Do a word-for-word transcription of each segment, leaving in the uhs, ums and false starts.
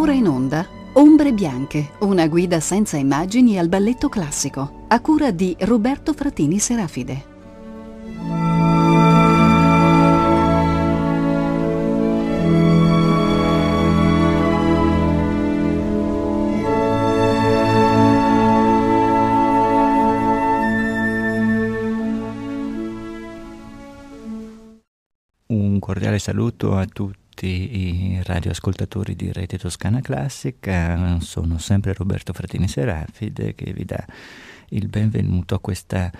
ora in onda Ombre Bianche, una guida senza immagini al balletto classico, a cura di Roberto Frattini Serafide. Un cordiale saluto a tutti i radioascoltatori di Rete Toscana Classica. Sono sempre Roberto Frattini Serafide che vi dà il benvenuto a questa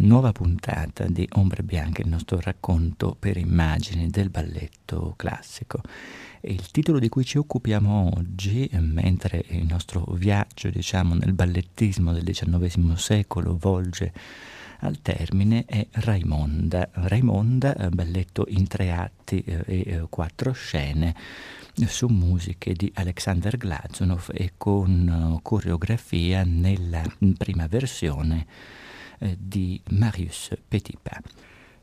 nuova puntata di Ombre Bianche, il nostro racconto per immagini del balletto classico. Il titolo di cui ci occupiamo oggi, mentre il nostro viaggio, diciamo, nel ballettismo del diciannovesimo secolo volge al termine, è Raimonda. Raimonda, balletto in tre atti e quattro scene, su musiche di Alexander Glazunov e con coreografia nella prima versione di Marius Petipa.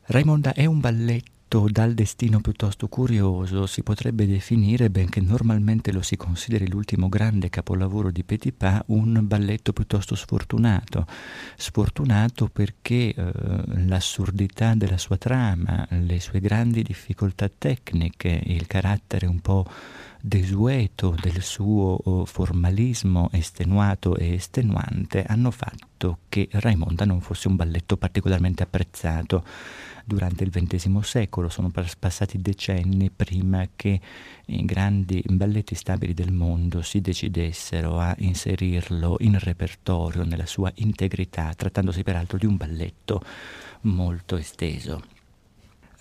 Raimonda è un balletto dal destino piuttosto curioso, si potrebbe definire, benché normalmente lo si consideri l'ultimo grande capolavoro di Petipa, un balletto piuttosto sfortunato. Sfortunato perché eh, l'assurdità della sua trama, le sue grandi difficoltà tecniche, il carattere un po' desueto del suo formalismo estenuato e estenuante hanno fatto che Raimonda non fosse un balletto particolarmente apprezzato durante il ventesimo secolo. Sono passati decenni prima che i grandi balletti stabili del mondo si decidessero a inserirlo in repertorio nella sua integrità, trattandosi peraltro di un balletto molto esteso.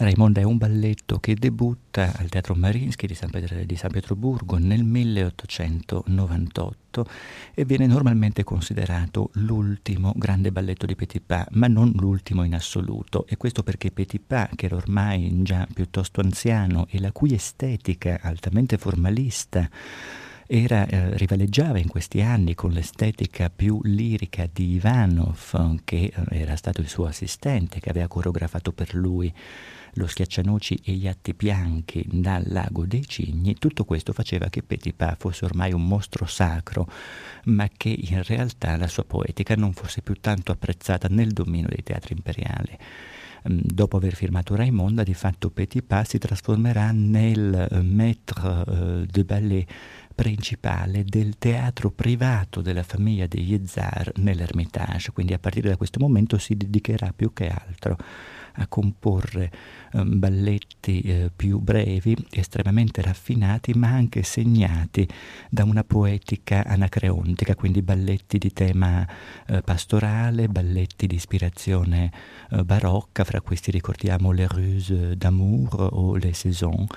Raimonda è un balletto che debutta al Teatro Mariinsky di San, Pietro, di San Pietroburgo nel milleottocentonovantotto e viene normalmente considerato l'ultimo grande balletto di Petipa, ma non l'ultimo in assoluto. E questo perché Petipa, che era ormai già piuttosto anziano e la cui estetica altamente formalista Era, eh, rivaleggiava in questi anni con l'estetica più lirica di Ivanov, che era stato il suo assistente, che aveva coreografato per lui lo Schiaccianoci e gli atti bianchi dal Lago dei Cigni. Tutto questo faceva che Petipa fosse ormai un mostro sacro, ma che in realtà la sua poetica non fosse più tanto apprezzata nel dominio dei teatri imperiali. Dopo aver firmato Raimonda, di fatto Petipa si trasformerà nel maître de ballet principale del teatro privato della famiglia degli zar nell'Ermitage. Quindi a partire da questo momento si dedicherà più che altro a comporre eh, balletti eh, più brevi, estremamente raffinati, ma anche segnati da una poetica anacreontica, quindi balletti di tema eh, pastorale, balletti di ispirazione eh, barocca, fra questi ricordiamo Les Ruses d'Amour o Les Saisons,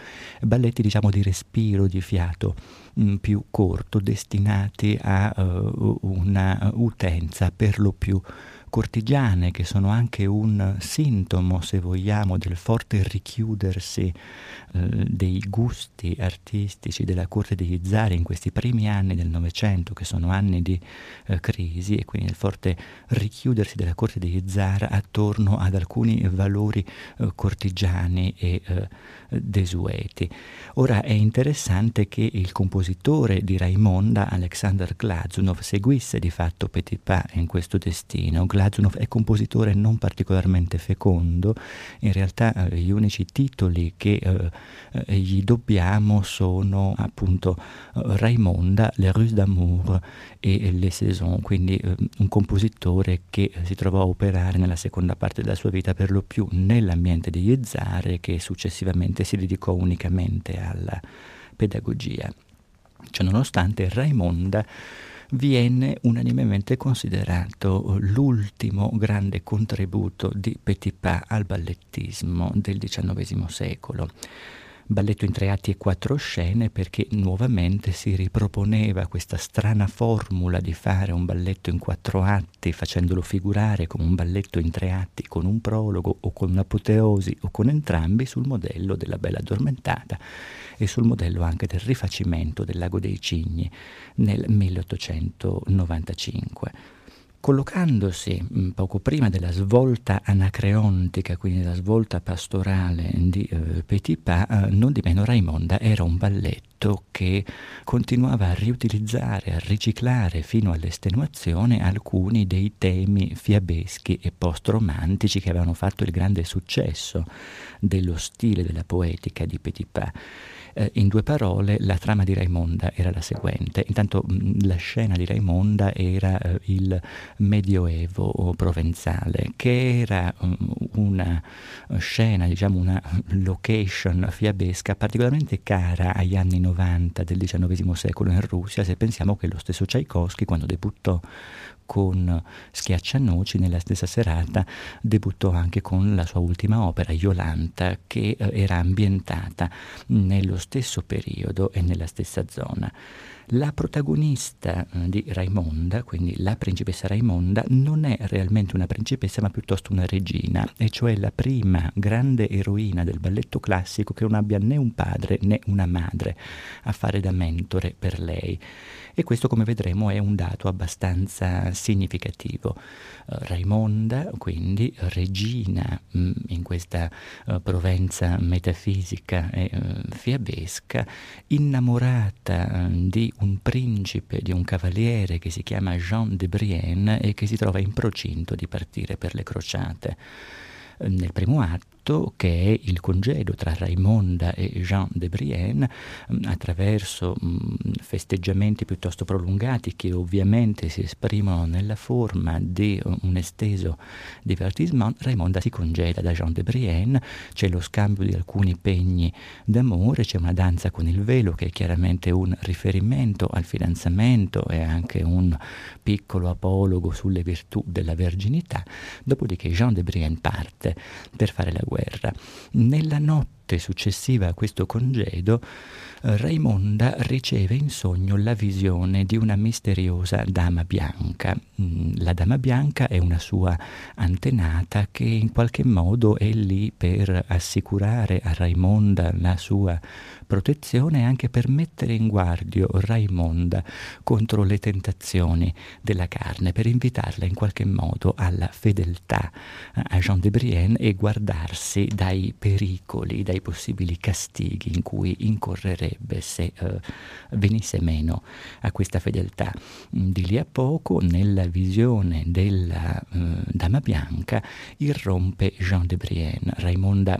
balletti, diciamo, di respiro, di fiato mh, più corto, destinati a uh, una utenza per lo più cortigiane, che sono anche un sintomo, se vogliamo, del forte richiudersi eh, dei gusti artistici della corte degli zari in questi primi anni del Novecento, che sono anni di eh, crisi, e quindi il forte richiudersi della corte degli zar attorno ad alcuni valori eh, cortigiani e eh, desueti. Ora è interessante che il compositore di Raimonda, Alexander Glazunov, seguisse di fatto Petipa in questo destino. Glazunov è compositore non particolarmente fecondo, in realtà gli unici titoli che eh, gli dobbiamo sono appunto Raimonda, Les Ruses d'Amour e Les Saisons, quindi eh, un compositore che si trovò a operare nella seconda parte della sua vita per lo più nell'ambiente degli zar e che successivamente si dedicò unicamente alla pedagogia. Ciononostante, Raimonda viene unanimemente considerato l'ultimo grande contributo di Petipa al ballettismo del diciannovesimo secolo. Balletto in tre atti e quattro scene perché nuovamente si riproponeva questa strana formula di fare un balletto in quattro atti, facendolo figurare come un balletto in tre atti con un prologo o con un'apoteosi o con entrambi, sul modello della Bella Addormentata e sul modello anche del rifacimento del Lago dei Cigni nel milleottocentonovantacinque. collocandosi poco prima della svolta anacreontica, quindi la svolta pastorale di eh, Petipa, eh, non di meno Raimonda era un balletto che continuava a riutilizzare, a riciclare fino all'estenuazione alcuni dei temi fiabeschi e post-romantici che avevano fatto il grande successo dello stile della poetica di Petipa. In due parole, la trama di Raimonda era la seguente. Intanto la scena di Raimonda era eh, il Medioevo provenzale, che era um, una scena, diciamo una location fiabesca particolarmente cara agli anni novanta del diciannovesimo secolo in Russia, se pensiamo che lo stesso Tchaikovsky, quando debuttò con Schiaccianoci, nella stessa serata debuttò anche con la sua ultima opera, Iolanta, che eh, era ambientata nello stesso periodo e nella stessa zona. La protagonista di Raimonda, quindi la principessa Raimonda, non è realmente una principessa ma piuttosto una regina, e cioè la prima grande eroina del balletto classico che non abbia né un padre né una madre a fare da mentore per lei. E questo, come vedremo, è un dato abbastanza significativo. Raimonda, quindi regina in questa Provenza metafisica e fiabesca, innamorata di un principe, di un cavaliere che si chiama Jean de Brienne e che si trova in procinto di partire per le crociate. Nel primo atto, che è il congedo tra Raimonda e Jean de Brienne, attraverso festeggiamenti piuttosto prolungati che ovviamente si esprimono nella forma di un esteso divertissement, Raimonda si congeda da Jean de Brienne, c'è lo scambio di alcuni pegni d'amore, c'è una danza con il velo che è chiaramente un riferimento al fidanzamento e anche un piccolo apologo sulle virtù della verginità, dopodiché Jean de Brienne parte per fare la guerra. Guerra. Nella notte successiva a questo congedo, Raimonda riceve in sogno la visione di una misteriosa dama bianca. La dama bianca è una sua antenata che in qualche modo è lì per assicurare a Raimonda la sua protezione e anche per mettere in guardia Raimonda contro le tentazioni della carne, per invitarla in qualche modo alla fedeltà a Jean de Brienne e guardarsi dai pericoli, dai possibili castighi in cui incorrerebbe se eh, venisse meno a questa fedeltà. Di lì a poco, nella visione della eh, Dama Bianca, irrompe Jean de Brienne. Raimonda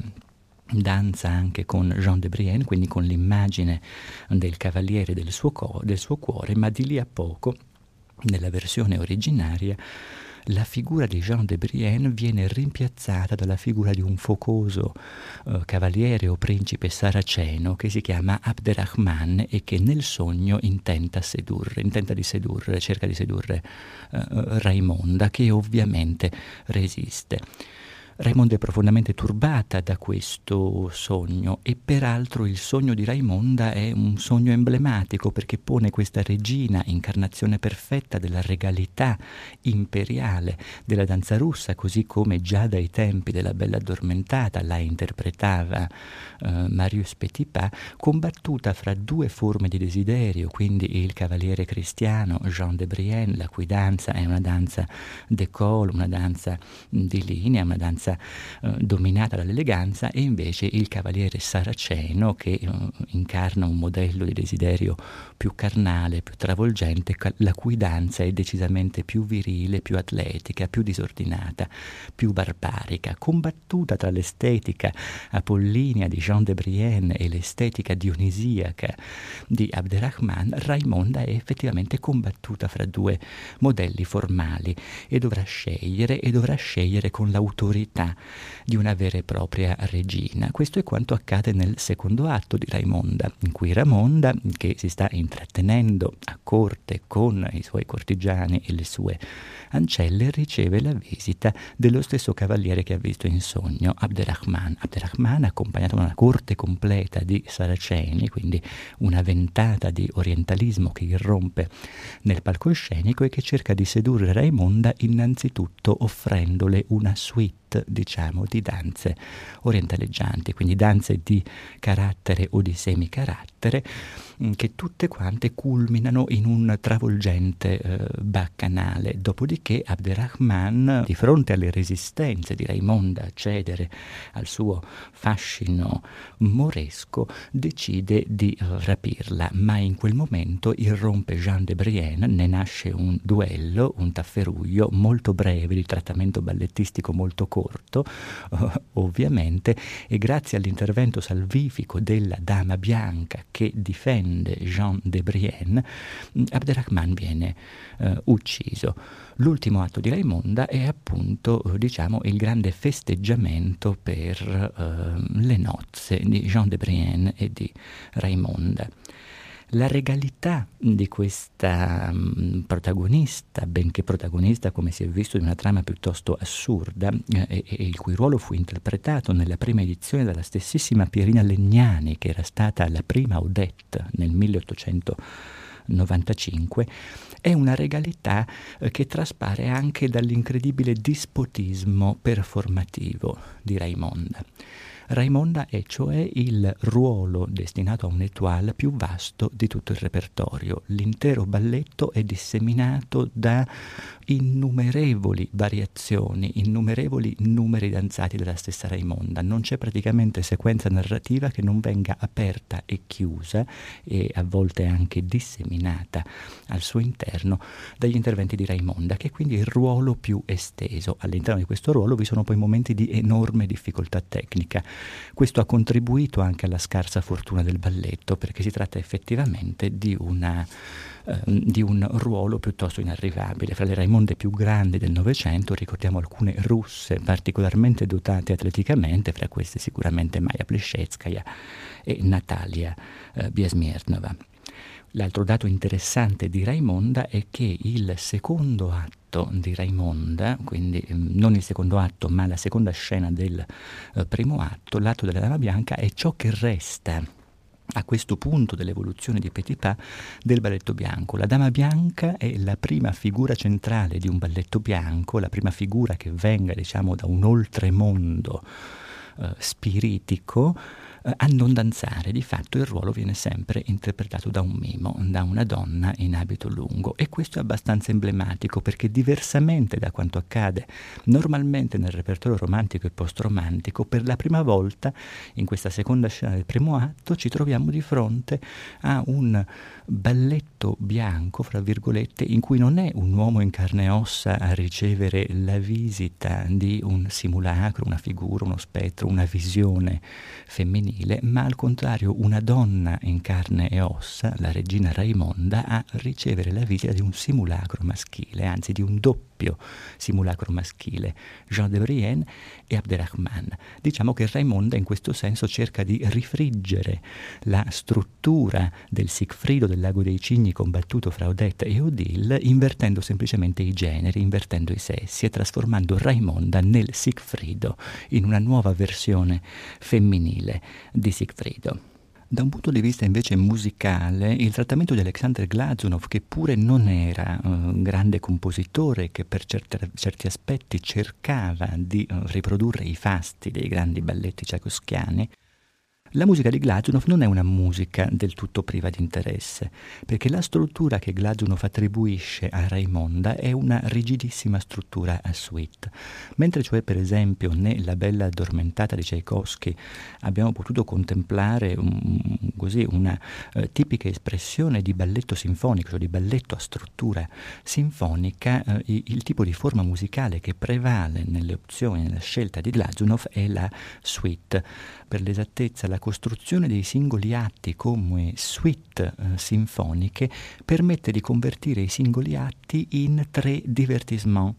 danza anche con Jean de Brienne, quindi con l'immagine del cavaliere del suo, co- del suo cuore, ma di lì a poco, nella versione originaria, la figura di Jean de Brienne viene rimpiazzata dalla figura di un focoso eh, cavaliere o principe saraceno che si chiama Abderrahman e che nel sogno intenta sedurre, intenta di sedurre, cerca di sedurre eh, Raimonda, che ovviamente resiste. Raimonda è profondamente turbata da questo sogno, e peraltro il sogno di Raimonda è un sogno emblematico perché pone questa regina, incarnazione perfetta della regalità imperiale della danza russa, così come già dai tempi della Bella Addormentata la interpretava eh, Marius Petipa, combattuta fra due forme di desiderio, quindi il cavaliere cristiano Jean de Brienne, la cui danza è una danza d'école, una danza di linea, una danza dominata dall'eleganza, e invece il cavaliere saraceno che eh, incarna un modello di desiderio più carnale, più travolgente, la cui danza è decisamente più virile, più atletica, più disordinata, più barbarica, combattuta tra l'estetica apollinea di Jean de Brienne e l'estetica dionisiaca di Abderrahman. Raimonda è effettivamente combattuta fra due modelli formali e dovrà scegliere, e dovrà scegliere con l'autorità di una vera e propria regina. Questo è quanto accade nel secondo atto di Raimonda, in cui Raimonda, che si sta intrattenendo a corte con i suoi cortigiani e le sue ancelle, riceve la visita dello stesso cavaliere che ha visto in sogno, Abderrahman. Abderrahman, accompagnato da una corte completa di saraceni, quindi una ventata di orientalismo che irrompe nel palcoscenico e che cerca di sedurre Raimonda innanzitutto offrendole una suite, diciamo, di danze orientaleggianti, quindi danze di carattere o di semicaratteri lettere, che tutte quante culminano in un travolgente eh, baccanale. Dopodiché Abderrahman, di fronte alle resistenze di Raimonda a cedere al suo fascino moresco, decide di eh, rapirla, ma in quel momento irrompe Jean de Brienne, ne nasce un duello, un tafferuglio molto breve, di trattamento ballettistico molto corto, eh, ovviamente, e grazie all'intervento salvifico della Dama Bianca che difende Jean de Brienne, Abderrahman viene eh, ucciso. L'ultimo atto di Raimonda è appunto, diciamo, il grande festeggiamento per eh, le nozze di Jean de Brienne e di Raimonda. La regalità di questa mh, protagonista, benché protagonista, come si è visto, di una trama piuttosto assurda, eh, e, e il cui ruolo fu interpretato nella prima edizione dalla stessissima Pierina Legnani, che era stata la prima Odette nel milleottocentonovantacinque, è una regalità eh, che traspare anche dall'incredibile dispotismo performativo di Raimonda. Raimonda è cioè il ruolo destinato a un'étoile più vasto di tutto il repertorio. L'intero balletto è disseminato da innumerevoli variazioni, innumerevoli numeri danzati dalla stessa Raimonda. Non c'è praticamente sequenza narrativa che non venga aperta e chiusa, e a volte anche disseminata al suo interno, dagli interventi di Raimonda, che è quindi il ruolo più esteso. All'interno di questo ruolo vi sono poi momenti di enorme difficoltà tecnica. Questo ha contribuito anche alla scarsa fortuna del balletto, perché si tratta effettivamente di una di un ruolo piuttosto inarrivabile. Fra le Raimonde più grandi del Novecento ricordiamo alcune russe particolarmente dotate atleticamente, fra queste sicuramente Maja Plisetskaya e Natalia eh, Biasmiernova. L'altro dato interessante di Raimonda è che il secondo atto di Raimonda, quindi non il secondo atto ma la seconda scena del eh, primo atto, l'atto della Dama Bianca, è ciò che resta a questo punto dell'evoluzione di Petipa del balletto bianco. La Dama Bianca è la prima figura centrale di un balletto bianco, la prima figura che venga, diciamo, da un oltremondo eh, spiritico eh, a non danzare. Di fatto il ruolo viene sempre interpretato da un mimo, da una donna in abito lungo, e questo è abbastanza emblematico, perché diversamente da quanto accade normalmente nel repertorio romantico e post-romantico, per la prima volta in questa seconda scena del primo atto ci troviamo di fronte a un balletto bianco, fra virgolette, in cui non è un uomo in carne e ossa a ricevere la visita di un simulacro, una figura, uno spettro, una visione femminile, ma al contrario una donna in carne e ossa, la regina Raimonda, a ricevere la visita di un simulacro maschile, anzi di un doppio simulacro maschile, Jean de Brienne e Abderrahman. Diciamo che Raimonda in questo senso cerca di rifriggere la struttura del Sigfrido del Lago dei Cigni combattuto fra Odette e Odile, invertendo semplicemente i generi, invertendo i sessi e trasformando Raimonda nel Sigfrido, in una nuova versione femminile di Sigfrido. Da un punto di vista invece musicale, il trattamento di Alexander Glazunov, che pure non era un eh, grande compositore, che per certi, certi aspetti cercava di eh, riprodurre i fasti dei grandi balletti tchaikovskiani, la musica di Glazunov non è una musica del tutto priva di interesse, perché la struttura che Glazunov attribuisce a Raimonda è una rigidissima struttura a suite. Mentre cioè per esempio nella Bella addormentata di Tchaikovsky abbiamo potuto contemplare un, così, una eh, tipica espressione di balletto sinfonico, cioè di balletto a struttura sinfonica, eh, il tipo di forma musicale che prevale nelle opzioni, nella scelta di Glazunov è la suite. Per l'esattezza, la costruzione dei singoli atti come suite eh, sinfoniche permette di convertire i singoli atti in tre divertissement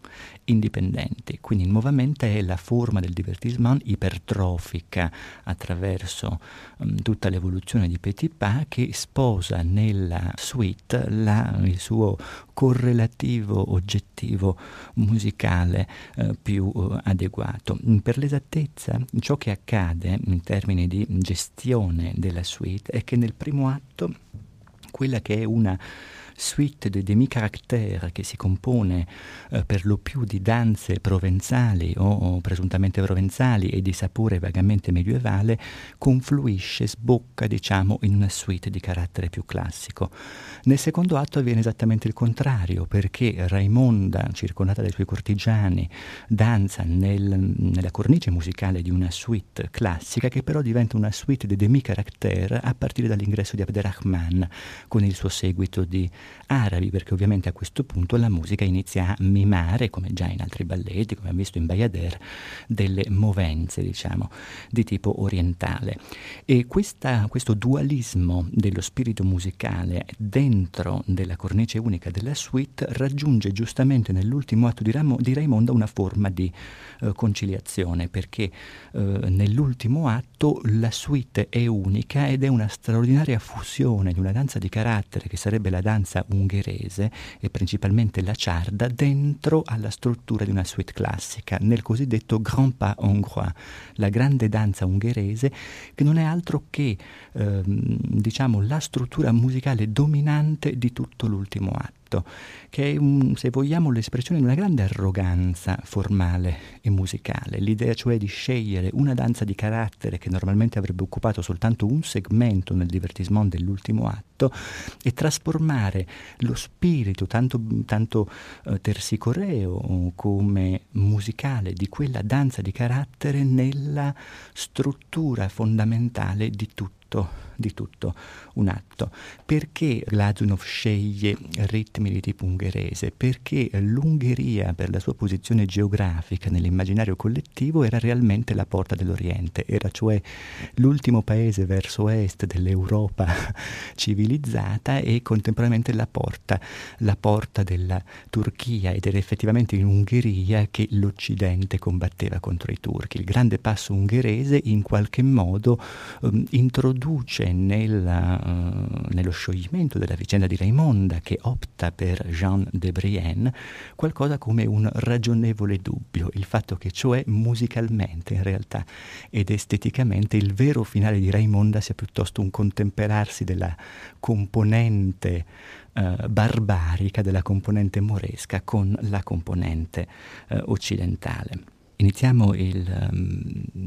indipendenti. Quindi nuovamente è la forma del divertissement ipertrofica attraverso um, tutta l'evoluzione di Petipa, che sposa nella suite la, il suo correlativo oggettivo musicale eh, più eh, adeguato. Per l'esattezza, ciò che accade in termini di gestione della suite è che nel primo atto quella che è una suite de demi-caractère che si compone eh, per lo più di danze provenzali o, o presuntamente provenzali e di sapore vagamente medievale, confluisce, sbocca diciamo in una suite di carattere più classico. Nel secondo atto avviene esattamente il contrario, perché Raimonda, circondata dai suoi cortigiani, danza nel, nella cornice musicale di una suite classica che però diventa una suite de demi-caractère a partire dall'ingresso di Abderrahman con il suo seguito di arabi, perché ovviamente a questo punto la musica inizia a mimare, come già in altri balletti, come abbiamo visto in Bayadere, delle movenze diciamo di tipo orientale. E questa, questo dualismo dello spirito musicale dentro della cornice unica della suite raggiunge giustamente nell'ultimo atto di, Ramo, di Raimonda una forma di eh, conciliazione, perché eh, nell'ultimo atto la suite è unica ed è una straordinaria fusione di una danza di carattere che sarebbe la danza ungherese e principalmente la ciarda dentro alla struttura di una suite classica, nel cosiddetto Grand Pas Hongrois, la grande danza ungherese, che non è altro che eh, diciamo la struttura musicale dominante di tutto l'ultimo atto, che è, un, se vogliamo, l'espressione di una grande arroganza formale e musicale. L'idea cioè di scegliere una danza di carattere che normalmente avrebbe occupato soltanto un segmento nel divertissement dell'ultimo atto e trasformare lo spirito tanto, tanto eh, tersicoreo come musicale di quella danza di carattere nella struttura fondamentale di tutto di tutto un atto. Perché Glazunov sceglie ritmi di tipo ungherese? Perché l'Ungheria, per la sua posizione geografica nell'immaginario collettivo, era realmente la porta dell'Oriente, era cioè l'ultimo paese verso est dell'Europa civilizzata e contemporaneamente la porta, la porta della Turchia, ed era effettivamente in Ungheria che l'Occidente combatteva contro i turchi. Il grande passo ungherese in qualche modo um, introduce Nella, uh, nello scioglimento della vicenda di Raimonda, che opta per Jean de Brienne, qualcosa come un ragionevole dubbio, il fatto che cioè musicalmente in realtà ed esteticamente il vero finale di Raimonda sia piuttosto un contemperarsi della componente uh, barbarica, della componente moresca con la componente uh, occidentale. Iniziamo il um,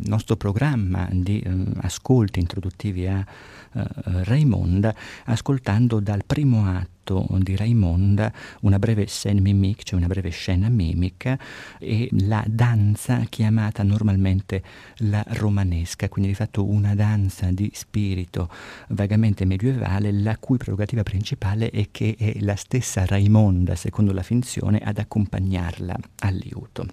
nostro programma di um, ascolti introduttivi a uh, Raimonda ascoltando dal primo atto di Raimonda una breve scène mimique, cioè una breve scena mimica, e la danza chiamata normalmente la romanesca, quindi di fatto una danza di spirito vagamente medievale, la cui prerogativa principale è che è la stessa Raimonda, secondo la finzione, ad accompagnarla al liuto.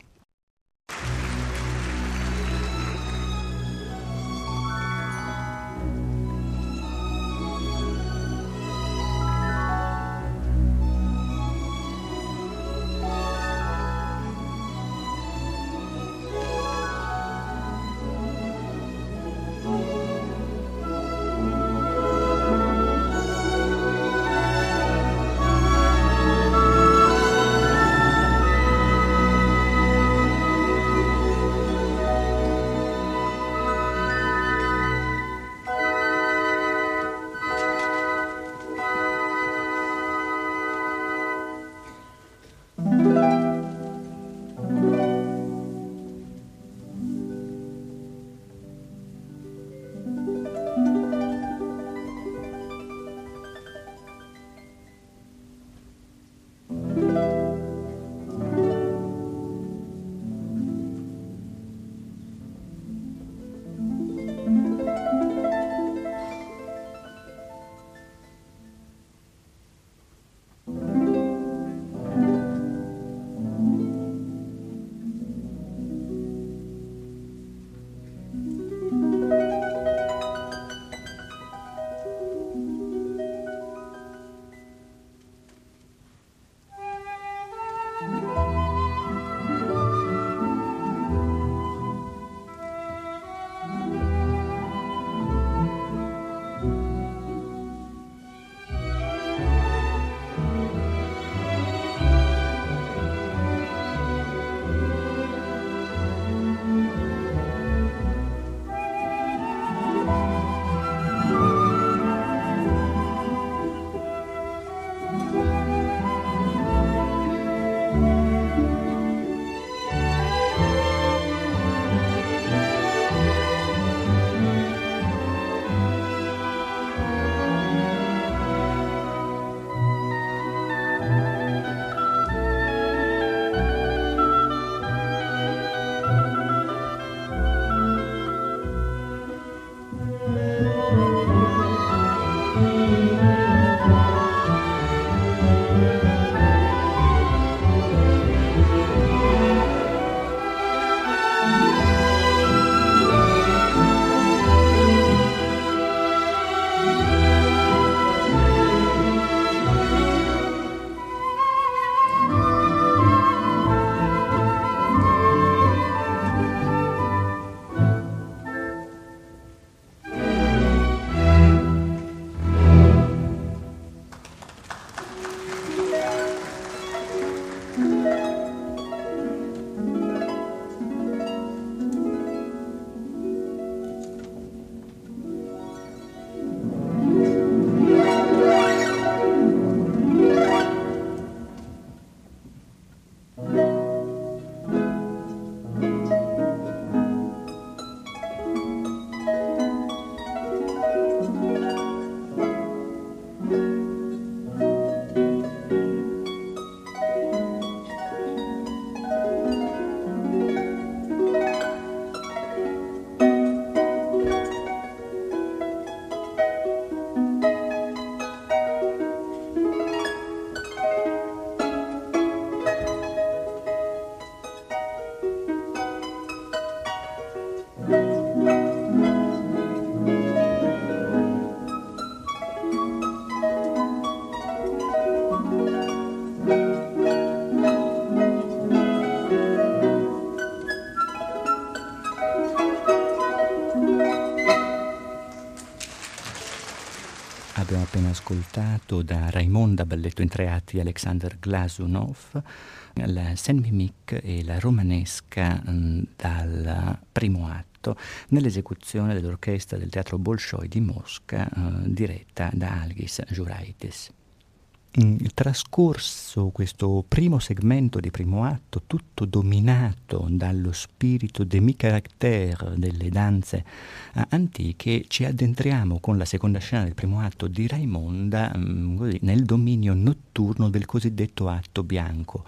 Abbiamo appena ascoltato da Raimonda, balletto in tre atti, Alexander Glazunov, la Scène Mimique e la Romanesca dal primo atto, nell'esecuzione dell'orchestra del Teatro Bolshoi di Mosca, eh, diretta da Algis Žuraitis. Trascorso questo primo segmento di primo atto, tutto dominato dallo spirito demi-caractère delle danze antiche, ci addentriamo con la seconda scena del primo atto di Raimonda così, nel dominio notturno del cosiddetto atto bianco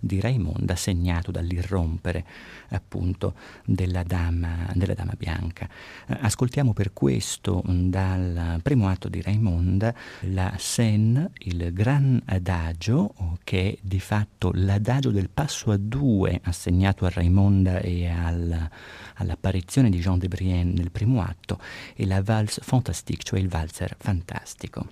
di Raimonda, segnato dall'irrompere appunto della dama, della dama bianca. Ascoltiamo per questo dal primo atto di Raimonda la scène, il grande Gran Adagio, che è di fatto l'adagio del passo a due assegnato a Raimonda e al, all'apparizione di Jean de Brienne nel primo atto, e la valse fantastique, cioè il valzer fantastico.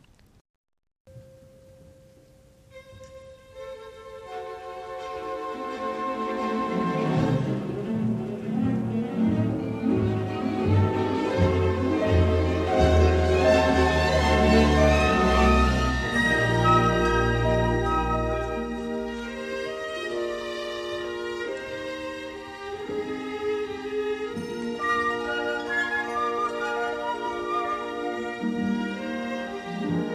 Thank you.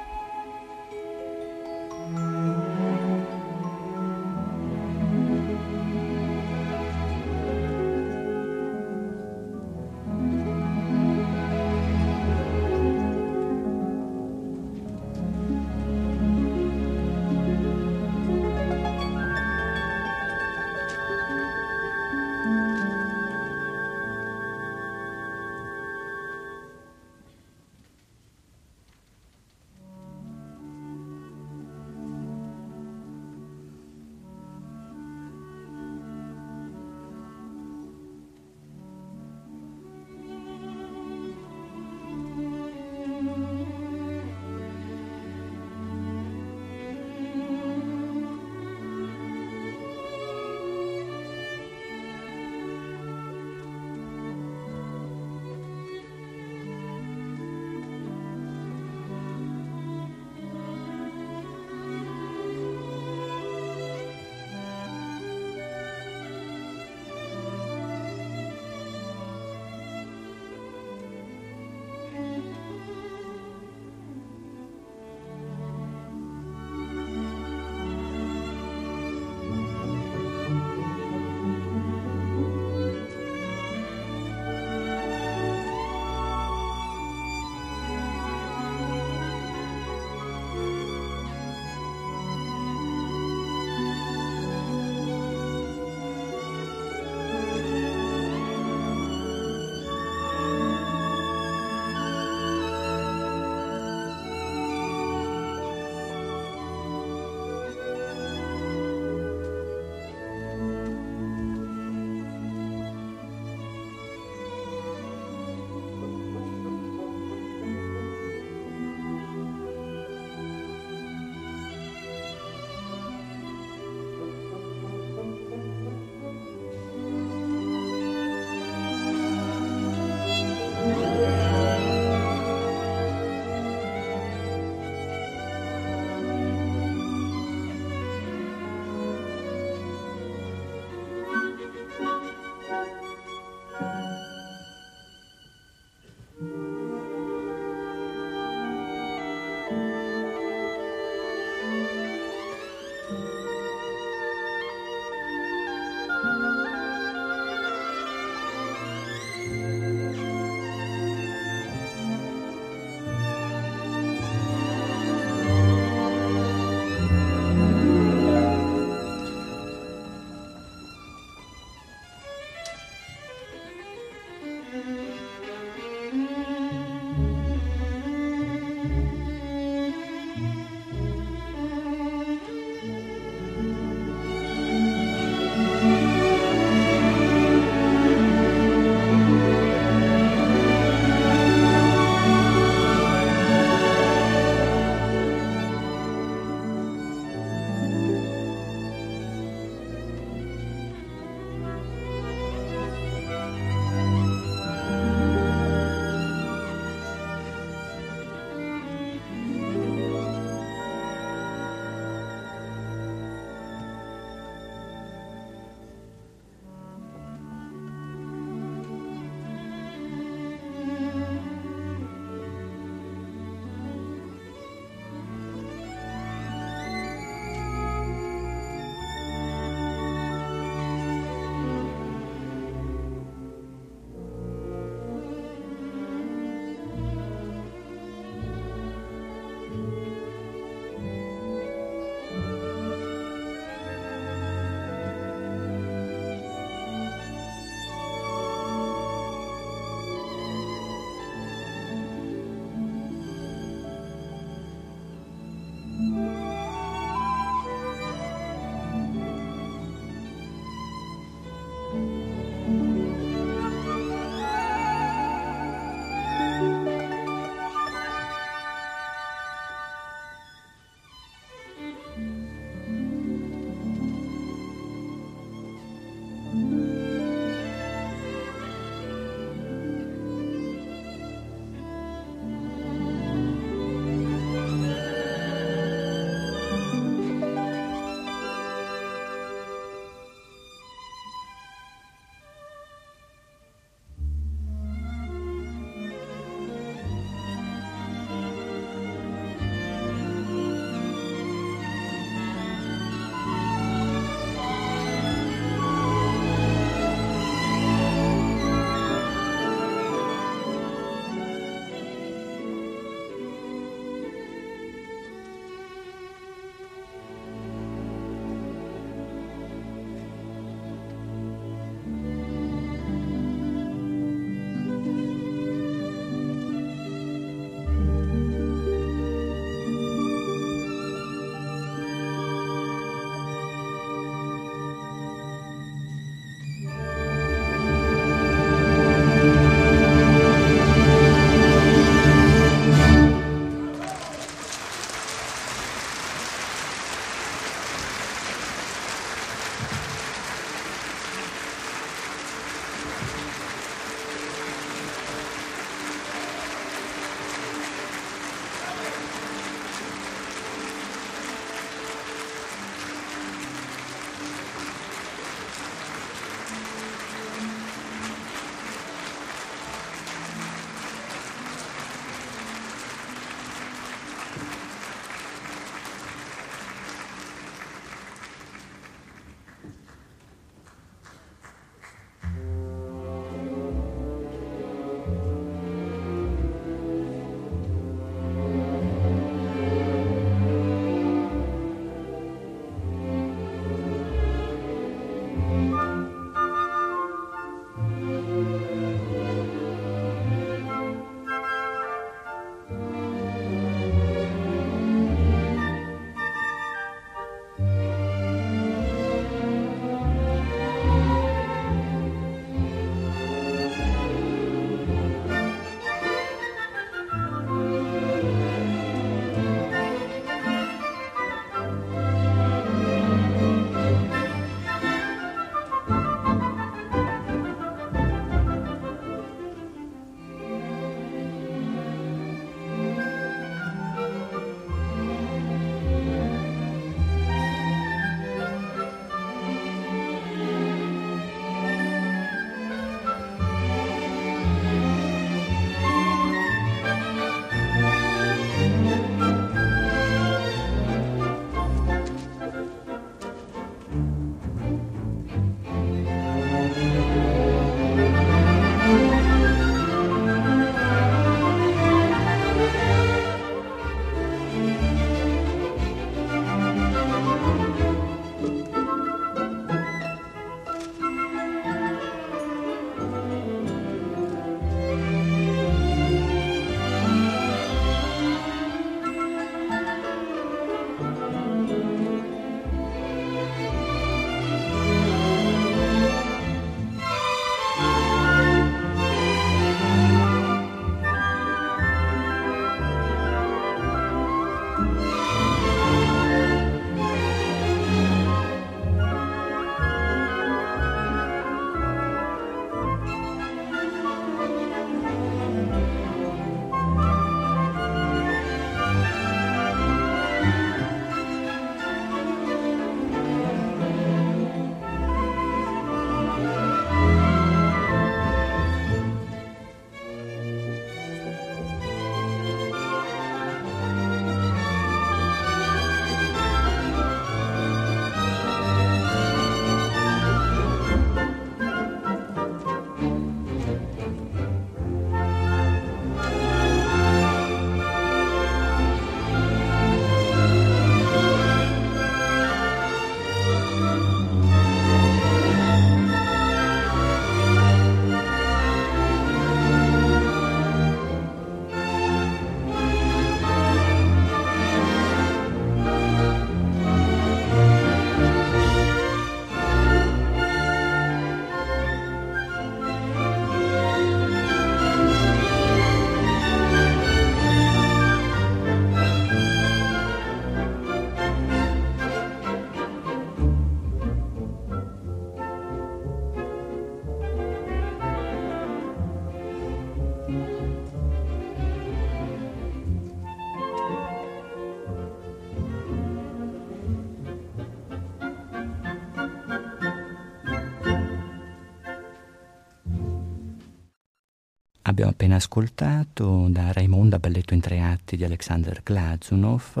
Abbiamo appena ascoltato da Raimonda, balletto in tre atti di Alexander Glazunov,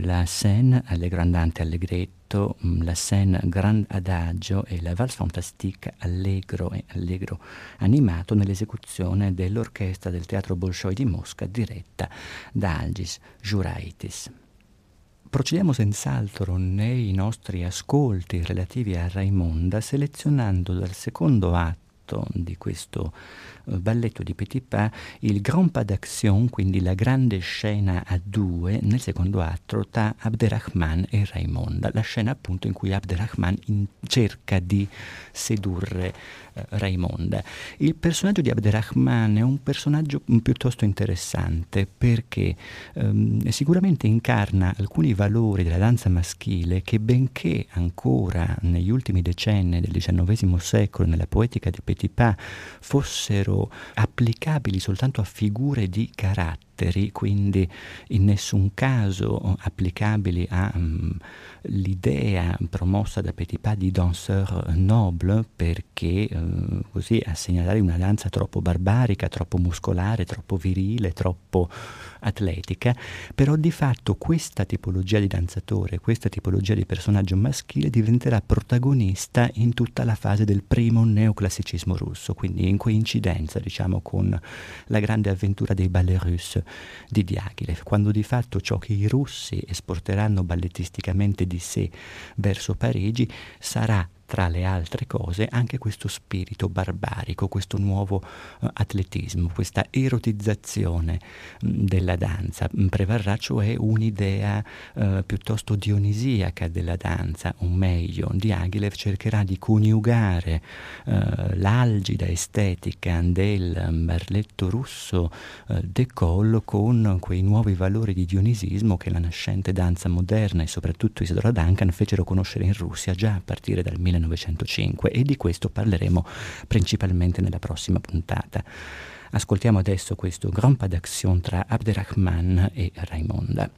la scène allegrandante allegretto, la scène grand adagio e la valse fantastique allegro e allegro animato nell'esecuzione dell'orchestra del Teatro Bolshoi di Mosca diretta da Algis Žuraitis. Procediamo senz'altro nei nostri ascolti relativi a Raimonda, selezionando dal secondo atto di questo balletto di Petipa il Grand Pas d'Action, quindi la grande scena a due nel secondo atto tra Abderrahman e Raimonda, la scena appunto in cui Abderrahman in cerca di sedurre eh, Raimonda. Il personaggio di Abderrahman è un personaggio piuttosto interessante perché ehm, sicuramente incarna alcuni valori della danza maschile che, benché ancora negli ultimi decenni del diciannovesimo secolo nella poetica di Petipa fossero applicabili soltanto a figure di carattere, quindi in nessun caso applicabili all'idea um, promossa da Petipa di danseur noble, perché uh, così a segnalare una danza troppo barbarica, troppo muscolare, troppo virile, troppo atletica. Però di fatto questa tipologia di danzatore, questa tipologia di personaggio maschile diventerà protagonista in tutta la fase del primo neoclassicismo russo, quindi in coincidenza diciamo con la grande avventura dei ballets russes di Diaghilev, quando di fatto ciò che i russi esporteranno ballettisticamente di sé verso Parigi sarà, tra le altre cose, anche questo spirito barbarico, questo nuovo uh, atletismo, questa erotizzazione mh, della danza. Prevarrà cioè un'idea uh, piuttosto dionisiaca della danza, o meglio, Diaghilev cercherà di coniugare uh, l'algida estetica del balletto russo uh, d'école con quei nuovi valori di dionisismo che la nascente danza moderna e soprattutto Isadora Duncan fecero conoscere in Russia già a partire dal millenovecentocinque, e di questo parleremo principalmente nella prossima puntata. Ascoltiamo adesso questo Grand Pas d'Action tra Abderrahman e Raimonda.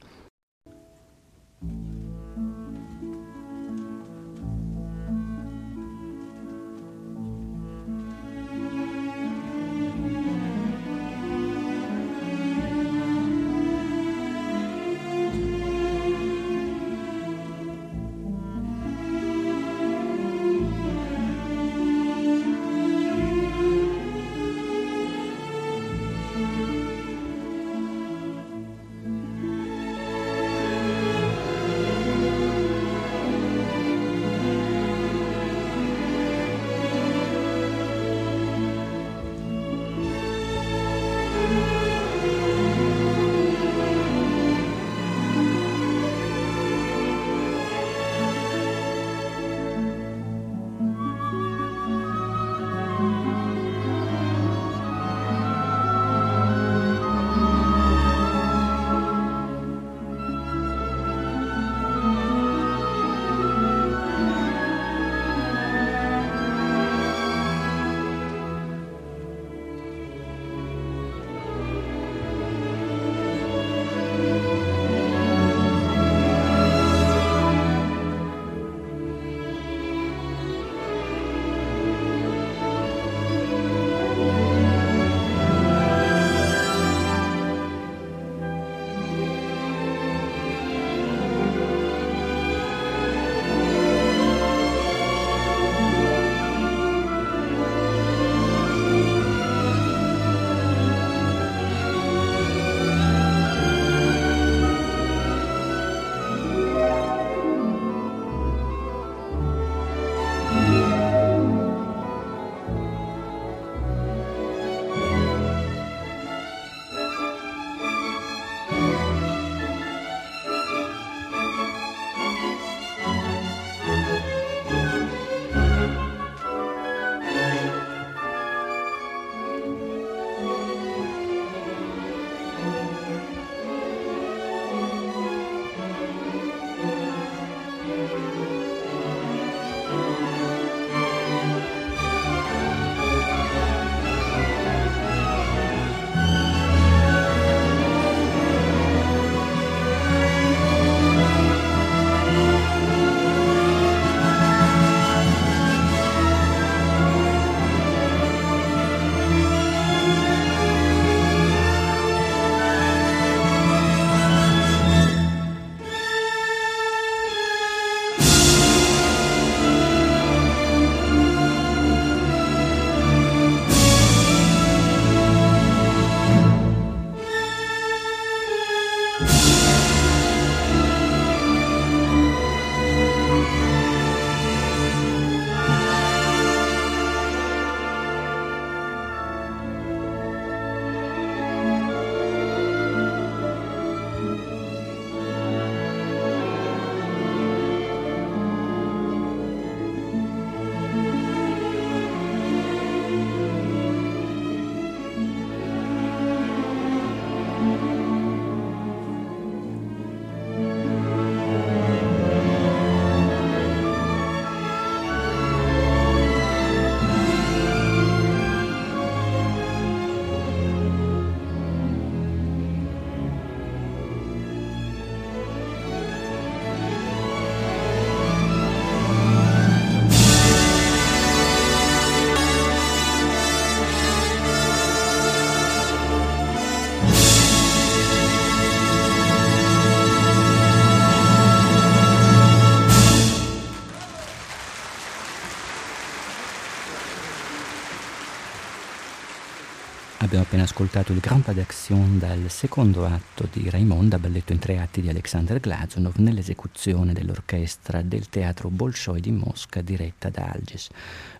Abbiamo appena ascoltato il Grand Pas d'Action dal secondo atto di Raimonda, balletto in tre atti di Alexander Glazunov, nell'esecuzione dell'orchestra del Teatro Bolshoi di Mosca, diretta da Algis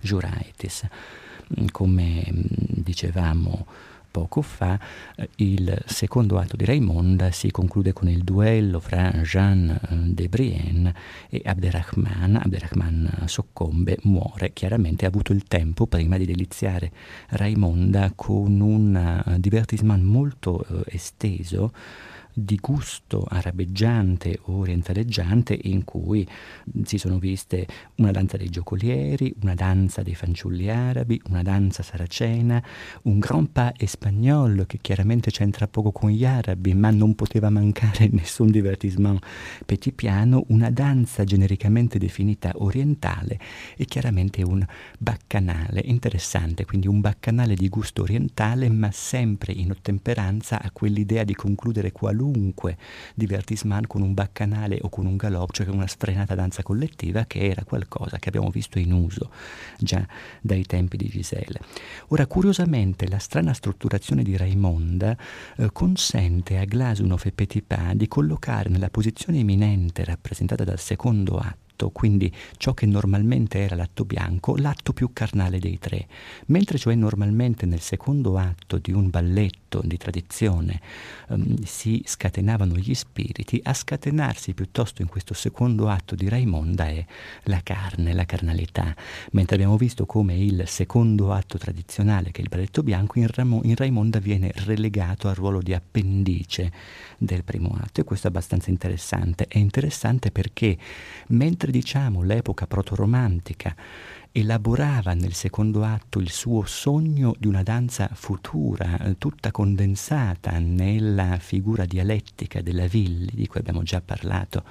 Žuraitis. Come dicevamo poco fa, il secondo atto di Raimonda si conclude con il duello fra Jean de Brienne e Abderrahman. Abderrahman soccombe, muore. Chiaramente ha avuto il tempo prima di deliziare Raimonda con un divertissement molto eh, esteso, di gusto arabeggiante, orientaleggiante, in cui si sono viste una danza dei giocolieri, una danza dei fanciulli arabi, una danza saracena, un grand pas espagnol che chiaramente c'entra poco con gli arabi, ma non poteva mancare nessun divertissement petipiano, una danza genericamente definita orientale e chiaramente un baccanale interessante, quindi un baccanale di gusto orientale, ma sempre in ottemperanza a quell'idea di concludere qualunque qualunque divertissement con un baccanale o con un galop, cioè con una sfrenata danza collettiva, che era qualcosa che abbiamo visto in uso già dai tempi di Giselle. Ora, curiosamente, la strana strutturazione di Raimonda eh, consente a Glazunov e Petipa di collocare nella posizione imminente rappresentata dal secondo atto, quindi ciò che normalmente era l'atto bianco, l'atto più carnale dei tre. Mentre cioè normalmente nel secondo atto di un balletto di tradizione um, si scatenavano gli spiriti, a scatenarsi piuttosto in questo secondo atto di Raimonda è la carne, la carnalità. Mentre abbiamo visto come il secondo atto tradizionale, che è il balletto bianco, in, Ramo- in Raimonda viene relegato al ruolo di appendice del primo atto, e questo è abbastanza interessante. È interessante perché mentre diciamo l'epoca proto-romantica elaborava nel secondo atto il suo sogno di una danza futura, tutta condensata nella figura dialettica della Villi, di cui abbiamo già parlato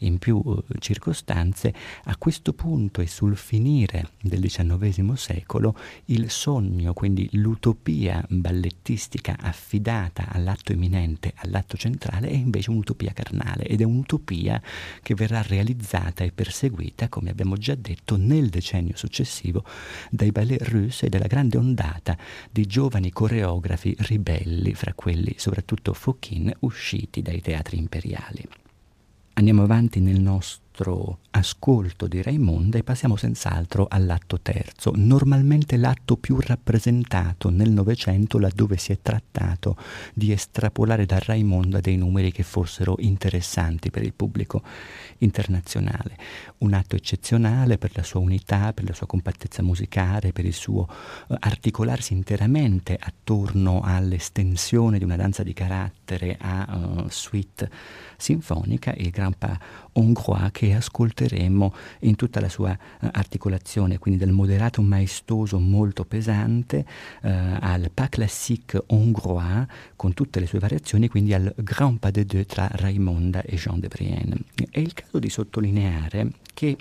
in più circostanze, a questo punto e sul finire del diciannovesimo secolo il sogno, quindi l'utopia ballettistica affidata all'atto imminente, all'atto centrale, è invece un'utopia carnale, ed è un'utopia che verrà realizzata e perseguita, come abbiamo già detto, nel decennio successivo dai ballet russi e dalla grande ondata di giovani coreografi ribelli, fra quelli soprattutto Fokin, usciti dai teatri imperiali. Andiamo avanti nel nostro ascolto di Raimonda e passiamo senz'altro all'atto terzo, normalmente l'atto più rappresentato nel Novecento, laddove si è trattato di estrapolare da Raimonda dei numeri che fossero interessanti per il pubblico internazionale. Un atto eccezionale per la sua unità, per la sua compattezza musicale, per il suo articolarsi interamente attorno all'estensione di una danza di carattere a uh, suite sinfonica, il Grand Pas Hongrois, che ascolteremo in tutta la sua uh, articolazione, quindi dal moderato maestoso molto pesante uh, al Pas Classique Hongrois con tutte le sue variazioni, quindi al Grand Pas de Deux tra Raimonda e Jean de Brienne. È il caso di sottolineare che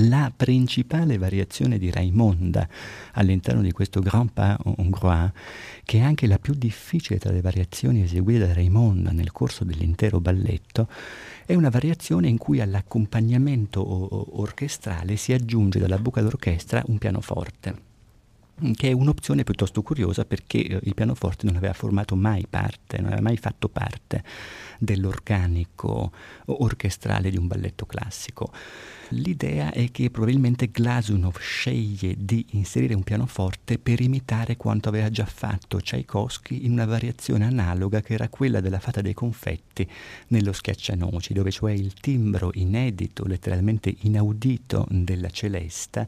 la principale variazione di Raimonda all'interno di questo Grand Pas Hongrois, che è anche la più difficile tra le variazioni eseguite da Raimonda nel corso dell'intero balletto, è una variazione in cui all'accompagnamento o- orchestrale si aggiunge dalla buca d'orchestra un pianoforte, che è un'opzione piuttosto curiosa perché il pianoforte non aveva formato mai parte, non aveva mai fatto parte dell'organico orchestrale di un balletto classico. L'idea è che probabilmente Glazunov sceglie di inserire un pianoforte per imitare quanto aveva già fatto Tchaikovsky in una variazione analoga, che era quella della Fata dei confetti nello Schiaccianoci, dove cioè il timbro inedito, letteralmente inaudito, della celesta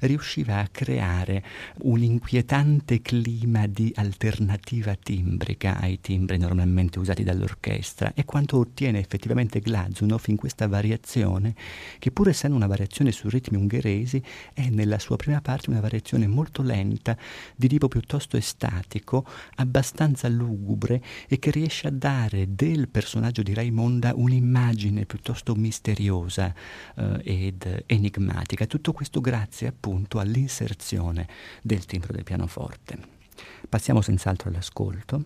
riusciva a creare un inquietante clima di alternativa timbrica ai timbri normalmente usati dall'orchestra. E quanto ottiene effettivamente Glazunov in questa variazione, che pur essendo una variazione su ritmi ungheresi è nella sua prima parte una variazione molto lenta, di tipo piuttosto estatico, abbastanza lugubre, e che riesce a dare del personaggio di Raimonda un'immagine piuttosto misteriosa eh, ed enigmatica. Tutto questo grazie appunto all'inserzione del timbro del pianoforte. Passiamo senz'altro all'ascolto.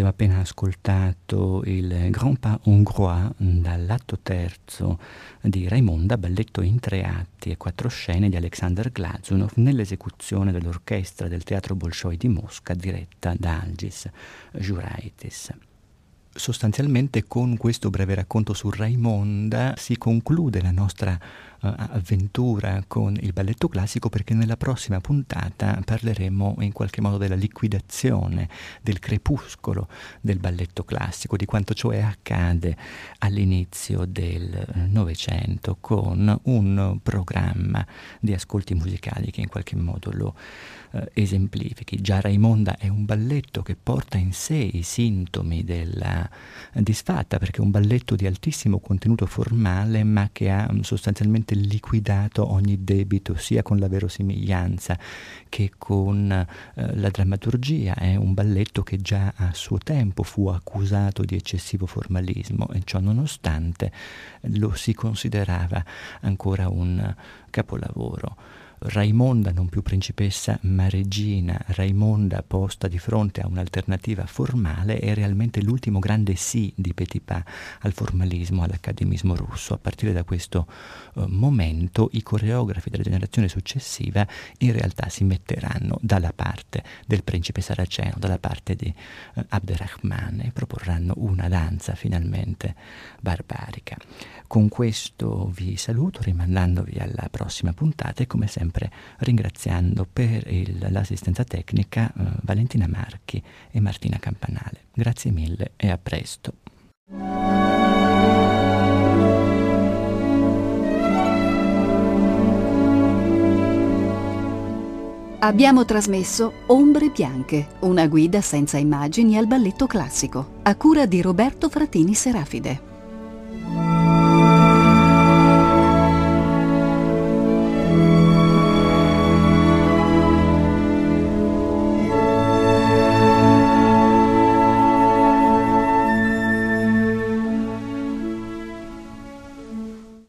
abbiamo appena ascoltato il Grand Pas Hongrois dall'atto terzo di Raimonda, balletto in tre atti e quattro scene di Alexander Glazunov, nell'esecuzione dell'orchestra del Teatro Bolshoi di Mosca, diretta da Algis Žuraitis. Sostanzialmente con questo breve racconto su Raimonda si conclude la nostra uh, avventura con il balletto classico, perché nella prossima puntata parleremo in qualche modo della liquidazione, del crepuscolo del balletto classico, di quanto cioè accade all'inizio del Novecento con un programma di ascolti musicali che in qualche modo lo uh, esemplifichi. Già Raimonda è un balletto che porta in sé i sintomi della disfatta, perché è un balletto di altissimo contenuto formale ma che ha sostanzialmente liquidato ogni debito, sia con la verosimiglianza che con eh, la drammaturgia. È un balletto che già a suo tempo fu accusato di eccessivo formalismo e ciò nonostante lo si considerava ancora un capolavoro. Raimonda non più principessa ma regina, Raimonda posta di fronte a un'alternativa formale è realmente l'ultimo grande sì di Petipa al formalismo, all'accademismo russo. A partire da questo eh, momento i coreografi della generazione successiva in realtà si metteranno dalla parte del principe saraceno, dalla parte di eh, Abderrahman, e proporranno una danza finalmente barbarica. Con questo vi saluto, rimandandovi alla prossima puntata e come sempre ringraziando per il, l'assistenza tecnica eh, Valentina Marchi e Martina Campanale. Grazie mille e a presto. Abbiamo trasmesso Ombre Bianche, una guida senza immagini al balletto classico, a cura di Roberto Frattini Serafide.